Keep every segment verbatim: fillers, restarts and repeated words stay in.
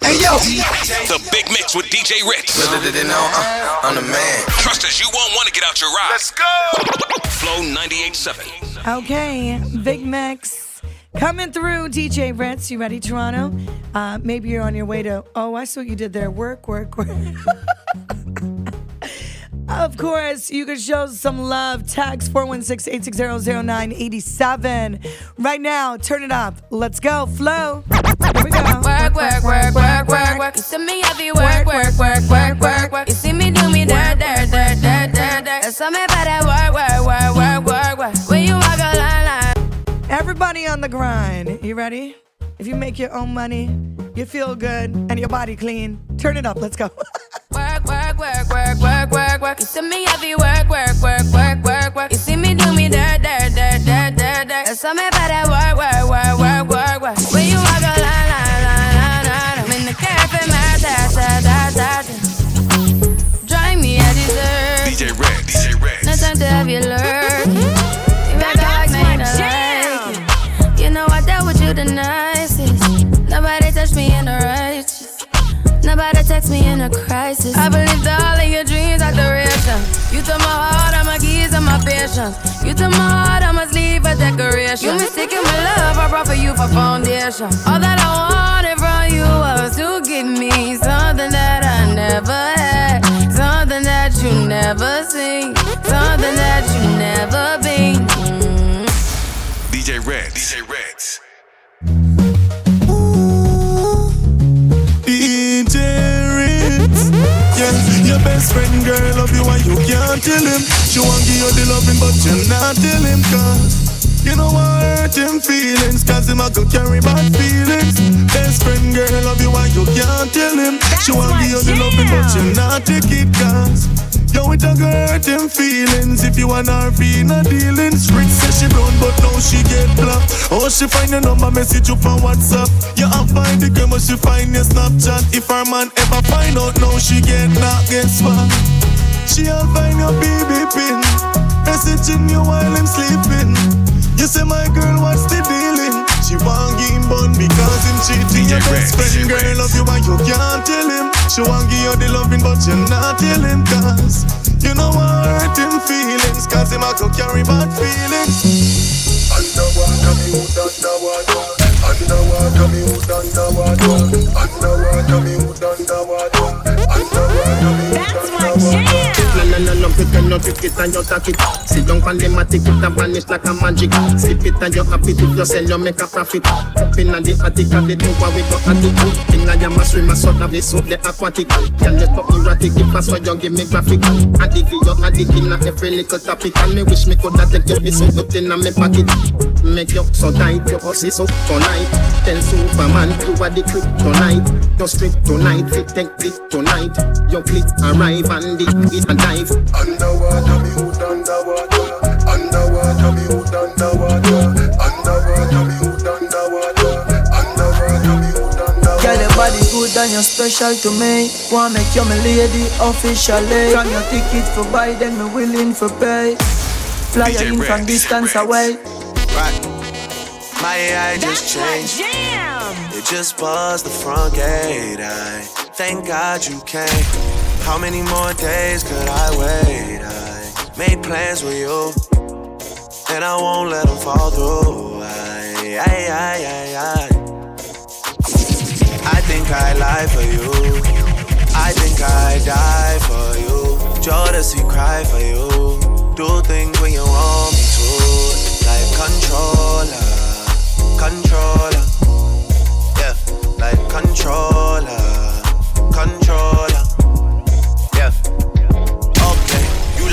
Hey yo, the big mix with D J Ritz. I'm the man. Trust us, you won't want to get out your ride. Let's go. Flow ninety-eight point seven. Okay, big mix coming through. D J Rex, you ready, Toronto? Uh, maybe you're on your way to. Oh, I see what you did there. Work, work, work. Of course, you can show some love. Text four one six, eight six zero, zero nine eight seven. Right now, turn it up. Let's go. Flow. Here we go. Work, work, work, work, work, work. You see me heavy work, work, work, work, work, work. You see me do me dirt, dirt, dirt, dirt, dirt, dirt. There's something about that work, work, work, work, work, work. When you walk a line, line. Everybody on the grind. You ready? If you make your own money, you feel good, and your body clean, turn it up. Let's go. Work, work, work, work, work, work, work. You see me heavy work, work, work, work, work, work. You see me do me dirt, dirt, dirt, dirt, dirt, dirt. There's something about that work, work, work, work, work, work. When you walk a line, line, line, line, line. I'm in the cafe, my da, da, da, da, da. Drive me, I deserve. D J Red, D J Red. No time to have you lurk. You back out like man, I like it. You know I dealt with you the nicest. Nobody touched me in the righteous. Nobody text me in a crisis. I believed all of your dreams are duration. You took my heart, all my keys, and my patience. You took my heart, I must leave a decoration. You mistaken my love, I brought for you for foundation. All that I wanted from you was to give me something that I never had, something that you never seen, something that you never been. Mm. D J Red, D J Rex. Your best friend girl love you and you can't tell him. She won't give you the loving but you'll not tell him, cause you know I hurt him feelings, cause him a go carry bad feelings. Best friend girl love you and you can't tell him. That's she won't give you the loving but you'll not take it, cause yo it a go hurt him feelings. If you and her be not dealing. Streets says she don't but now she get blocked. Oh she find your number message you from WhatsApp. You a find the girl but she find your Snapchat. If her man ever find out now she get knocked. Guess what? She a find your baby pin, messaging you while I'm sleeping. You say my girl what's the dealing? She won't give him bun because him cheating. Your best friend girl love you and you can't tell him. She won't give you the loving but you're not tell him, cause you know I hurt him feelings, cause him a go carry bad feelings. Underwater me who's underwater. Underwater me who's underwater. Underwater me who's underwater. That's my jam. No, no, no, pick it, no, pick it, and you take it. Sit down on them, take it and vanish like a magic. Sip it and you happy to yourself, you make a profit. Up in the attic and the door we go at it. In a yam a swim a sort of the soap, the aquatic. Can you talk erratic, if I saw you give me graphic. Addict, you addict in every little topic. And me wish me could have take you this soap, nothing in my pocket. Make you so tight, your horse is up tonight. Tell Superman you are the clip tonight. Your strip tonight, fit take it tonight. Your clip arrive and it is a dive. Underwater me hood underwater. Underwater me hood underwater. Underwater me hood underwater. Underwater me hood underwater. Girl, your body good and you're special to me. Wanna make you my lady officially. From your ticket for buy, then me willing for pay. Fly you in Rex, from distance Rex. Away. Right. My A I just changed. It just buzzed the front gate. I thank God you came. How many more days could I wait? I made plans with you, and I won't let them fall through. I, I, I, I, I. I think I lie for you. I think I die for you. Jodeci cry for you. Do things when you want me to. Like controller, controller, yeah. Like controller, controller, yeah. Okay, you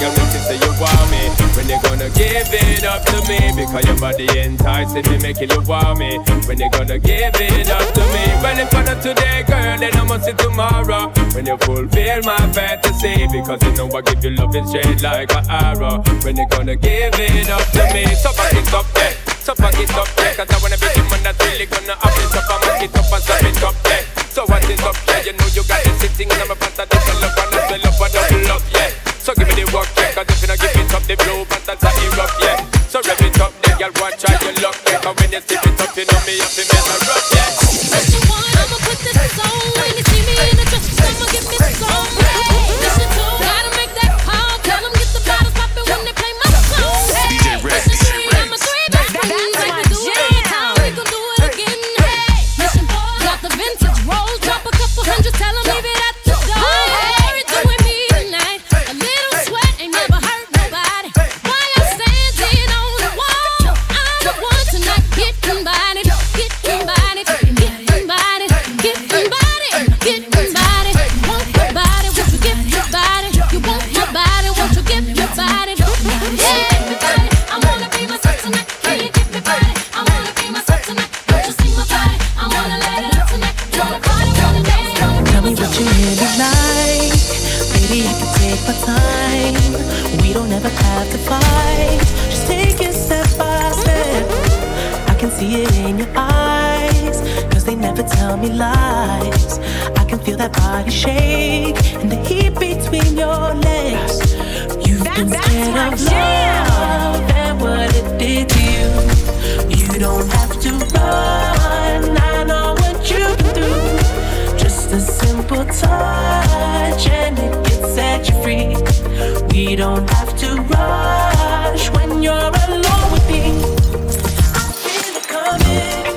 Girl, you say you want me. When you gonna give it up to me? Because your body enticing me, making you want me. When you gonna give it up to me? Well, if I not today, girl, then I must see tomorrow. When you fulfill my fantasy, because you know I give you love straight like an arrow. When you gonna give it up to me? So back it up. up and get up there. Cause I wanna be the man that's really gonna up it up and make it up and stop it up there. So what is up there? You know you got it sitting on my pants. I just love and I love and double up, yeah. So give me the work, yeah. Cause if you don't give it up, the blue pants are erupt, yeah. So rev it up, then y'all watch out your luck, yeah. Cause when you sip it up, you know me up in my rough, yeah. What you want, I'ma put this on. When you see me in the dress, I'ma give me the song. This shit too, gotta make that call. Tell them get the bottles poppin' when they play my song. D J Rex, D J Rex. Just tell them leave it at the door. What you doing me tonight? A little sweat ain't never hurt nobody. Why you standing on the wall? I'm the one tonight. Get invited, get invited, get invited, get invited, get invited. Want your body? Won't you give your body? You want your body? Won't you give your body? Yeah. Time. We don't ever have to fight. Just take it step by step. I can see it in your eyes, cause they never tell me lies. I can feel that body shake and the heat between your legs. You've that, been scared of love jam. And what it did to you. You don't have to run, I know what you do. Just a simple touch and it set you free. We don't have to rush when you're alone with me. I feel it coming.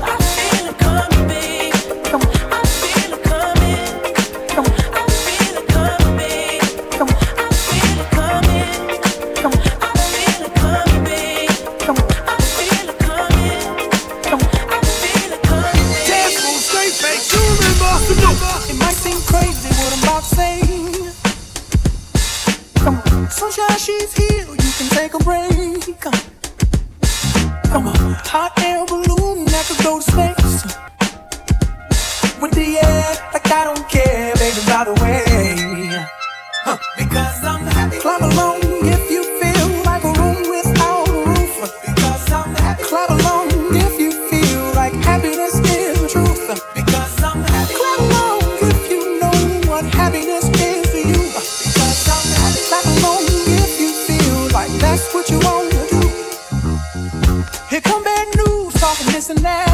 I feel it coming, babe. I feel it coming. I feel it coming, babe. I feel it coming. I feel it coming, babe. I feel it coming. I feel it coming. Dance on stage, make you remember. It might seem crazy what I'm about to say. Sunshine, she's here, you can take a break. I'm a hot air balloon that could go to space. With the air, like I don't care, baby, by the way. Huh. Because I'm happy. Climb along if you feel like a room without a roof. Because I'm happy. Climb along if you feel like happiness is the truth. Because I'm happy. Climb along if you know what happiness is. That's what you want to do. Here come bad news, talking this and that.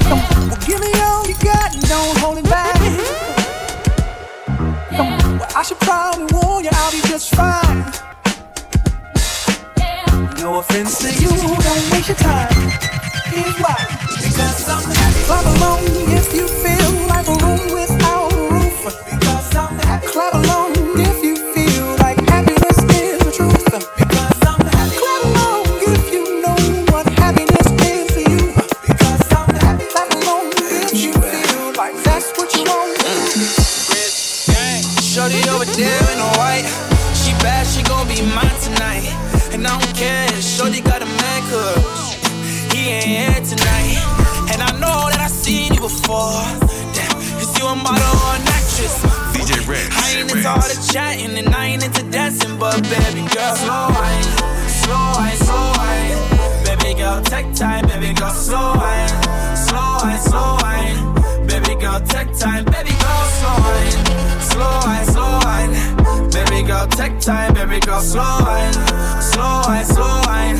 Come on, well, give me all you got and don't hold it back. Come on, well, I should probably warn you, I'll be just fine. No offense to you, don't waste your time. Here's why. Because I'm happy. Clap along if you feel like a room without a roof. Because I'm happy. Clap along if you feel like happiness. Damn in the white, she bad, she gon' be mine tonight. And I don't care, shorty got a man, cause he ain't here tonight. And I know that I seen you before. Damn, cause you a model or an actress. D J Red, I ain't into all the chatting and I ain't into dancing, but baby girl, slow wine, slow wine, slow wine. Baby girl, take time, baby girl, slow wine, slow wine, slow wine. Baby girl, take time, baby girl, slow wine, slow wine, slow wine. Baby girl, take time, baby girl, slow wine, slow wine, slow wine.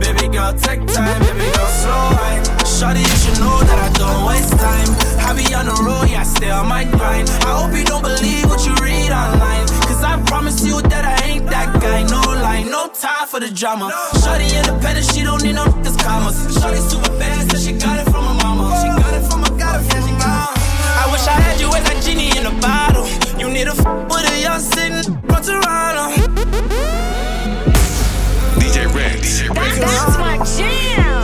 Baby girl, take time, baby girl, slow wine. Shawty, you should know that I don't waste time. I be on the road, yeah, I stay on my grind. I hope you don't believe what you read online, cause I promise you that I ain't that guy. No lie, no time for the drama. Shawty independent, she don't need no niggas commas. Shawty super bad, so she got it from her mama. She got it from her girlfriend. I wish I had you as a genie in a bottle. You need a f*** with a young sitting from Toronto. D J Red, D J Red. That's my jam.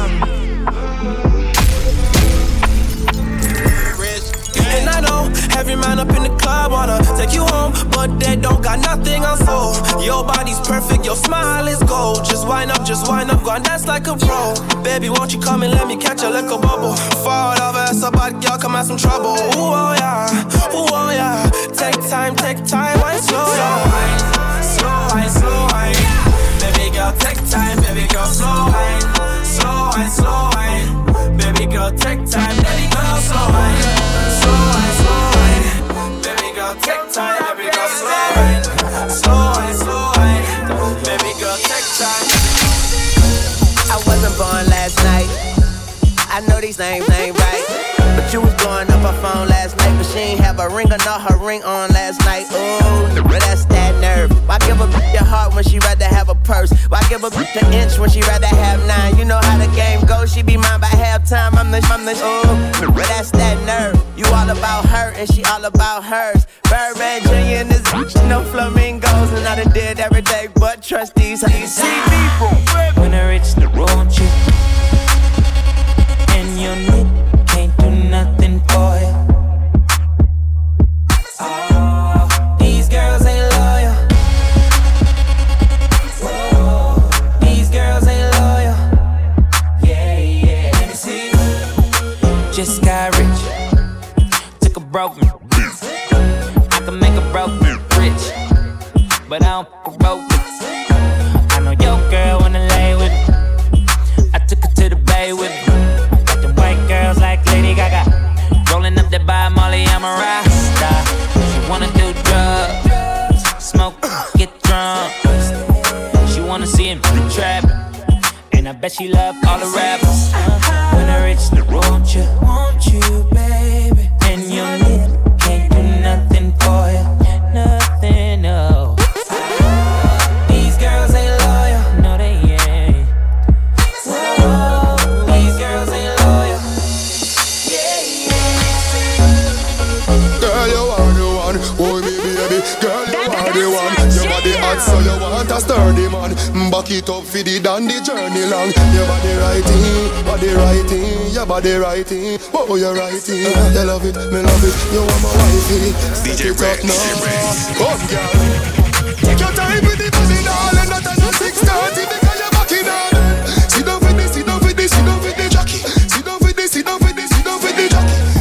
And I know every man up in the club wanna take you home, but they don't got nothing on soul. Your body's perfect, your smile is gold. Just wind up, just wind up, go and dance like a pro. Baby, won't you come and let me catch you like a bubble? Fall over, ass about y'all come at some trouble. Ooh, oh yeah, ooh, oh yeah. Take time, take time, why slow? Slow wine, slow wine, slow wine. Baby girl, take time, baby girl, slow sorry. I wasn't born last night. I know these names ain't right. But you was blowing up her phone last night. But she ain't have a ring or not her ring on last night. Ooh, but that's that nerve. Why give a bitch your heart when she rather have a purse? Why give a bitch an inch when she rather have nine? You know how the game goes. She be mine by halftime. I'm the, I'm the, ooh, but that's that nerve. You all about her and she all about hers. Birdman Junior and this bitch, no flamingos. And I done did everything but trust these. How you see me from when I reach the road, you and your nigga can't do nothing for you. Oh, these girls ain't loyal. Whoa, these girls ain't loyal. Yeah, yeah, let me see. Just got rich, took a broke me. I can make a broke me rich, but I don't fuck a broke me. I know your girl wanna lay with me. I took her to the bay with me. Girls like Lady Gaga, rolling up that by Molly, I'm a Rasta. She wanna do drugs, smoke, get drunk. She wanna see him in the trap, and I bet she love all the rappers. When I reach the road, you want you, baby, and your nigga can't do nothing for you, nothing, no. These girls ain't loyal, no they ain't. Whoa, these girls ain't. So you want a sturdy man, back it up for the dandy journey long. Your body writing, body writing, your body writing, oh you're writing. Uh, you love it, me love it, you want my wifey. D J Red, D J Red. Oh girl, take your time with the body now, and not at your six thirty because you're back in on. Sit down with this, sit down with this, sit down with the jockey. Sit down with this, sit down with this, sit down with the jockey.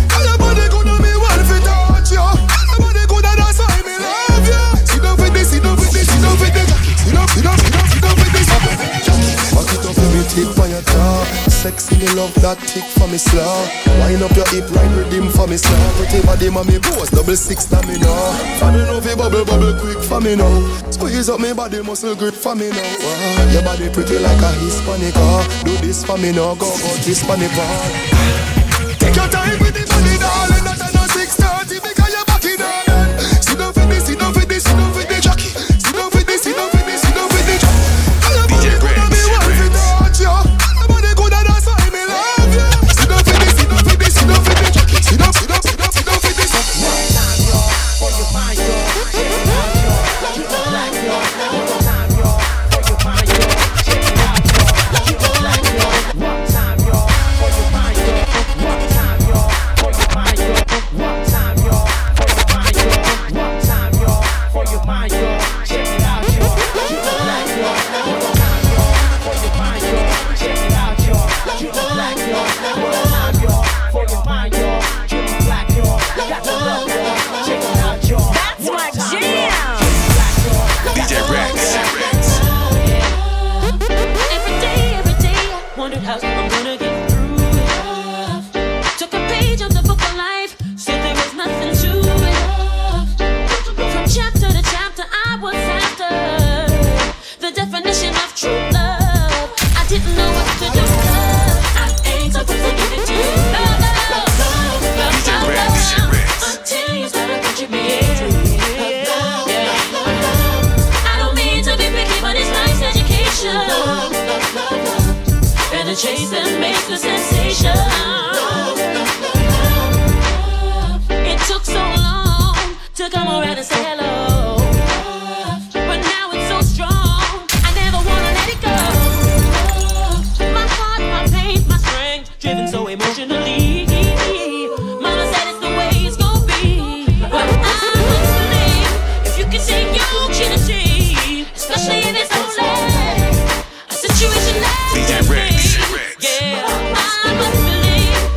Sexy love that tick for me slow. Wind up your hip right redeem for me slow. Pretty body mommy pose double six that me know. For me know fi bubble bubble quick for me now. Squeeze up me body muscle grip for me now. Wow. Your body pretty like a Hispanic car. Huh? Do this for me now, go go this for me ball. Take your time with it, honey darling. Not at no six thirty because you're back in on. Sit down with this, sit down with this, sit down with the jockey. Sit down with this, sit down with this, sit down with the jockey. D J Red. D J Rex, yeah, I must believe.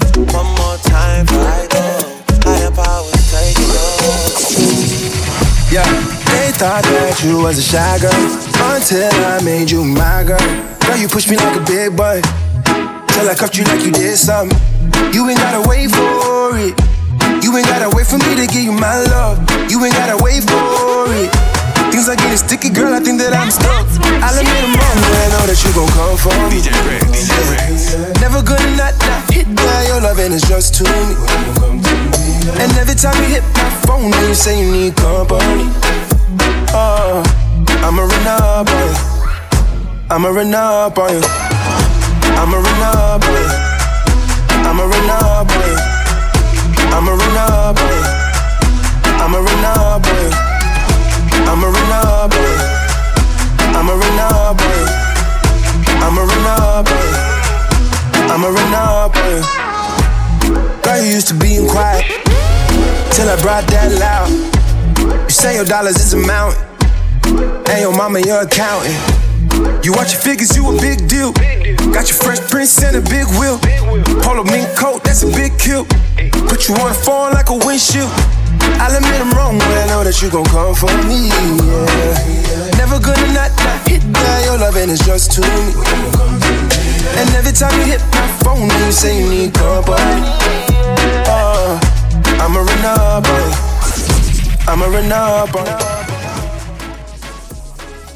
One more time before I go. Higher powers taking a hold. Yeah, they thought that you was a shy girl until I made you my girl. Girl, you pushed me like a big boy till I cuffed you like you did something. You ain't gotta wait for it. You ain't gotta wait for me to give you my love. You ain't gotta wait for it. Things are getting sticky, girl, I think that I'm stuck. I'll admit a moment I know that you gon' come for me. D J Rex, D J Rex. Never gonna not, not hit by your love and it's just to me. And every time you hit my phone and you say you need company. Oh, I'ma run up on you. I'ma run up on you. I'ma run up on you. I'ma run up on you. I'ma run up on you. I'ma run up on you. I'ma run up on you. I'ma run up on you. I'ma run up on you. I'ma run up on you. Girl, you used to being quiet till I brought that loud. You say your dollars is a mountain and your mama your accountant. You watch your figures, you a big deal. Got your fresh prints and a big wheel. Polo mink coat, that's a big kill. Put you on a phone like a windshield. I'll admit I'm wrong, but I know that you gon' come for me, yeah. Never gonna not, not hit by your love and it's just to me. And every time you hit my phone and you say you need company. Oh, I'ma run up on you. I'ma run up on you.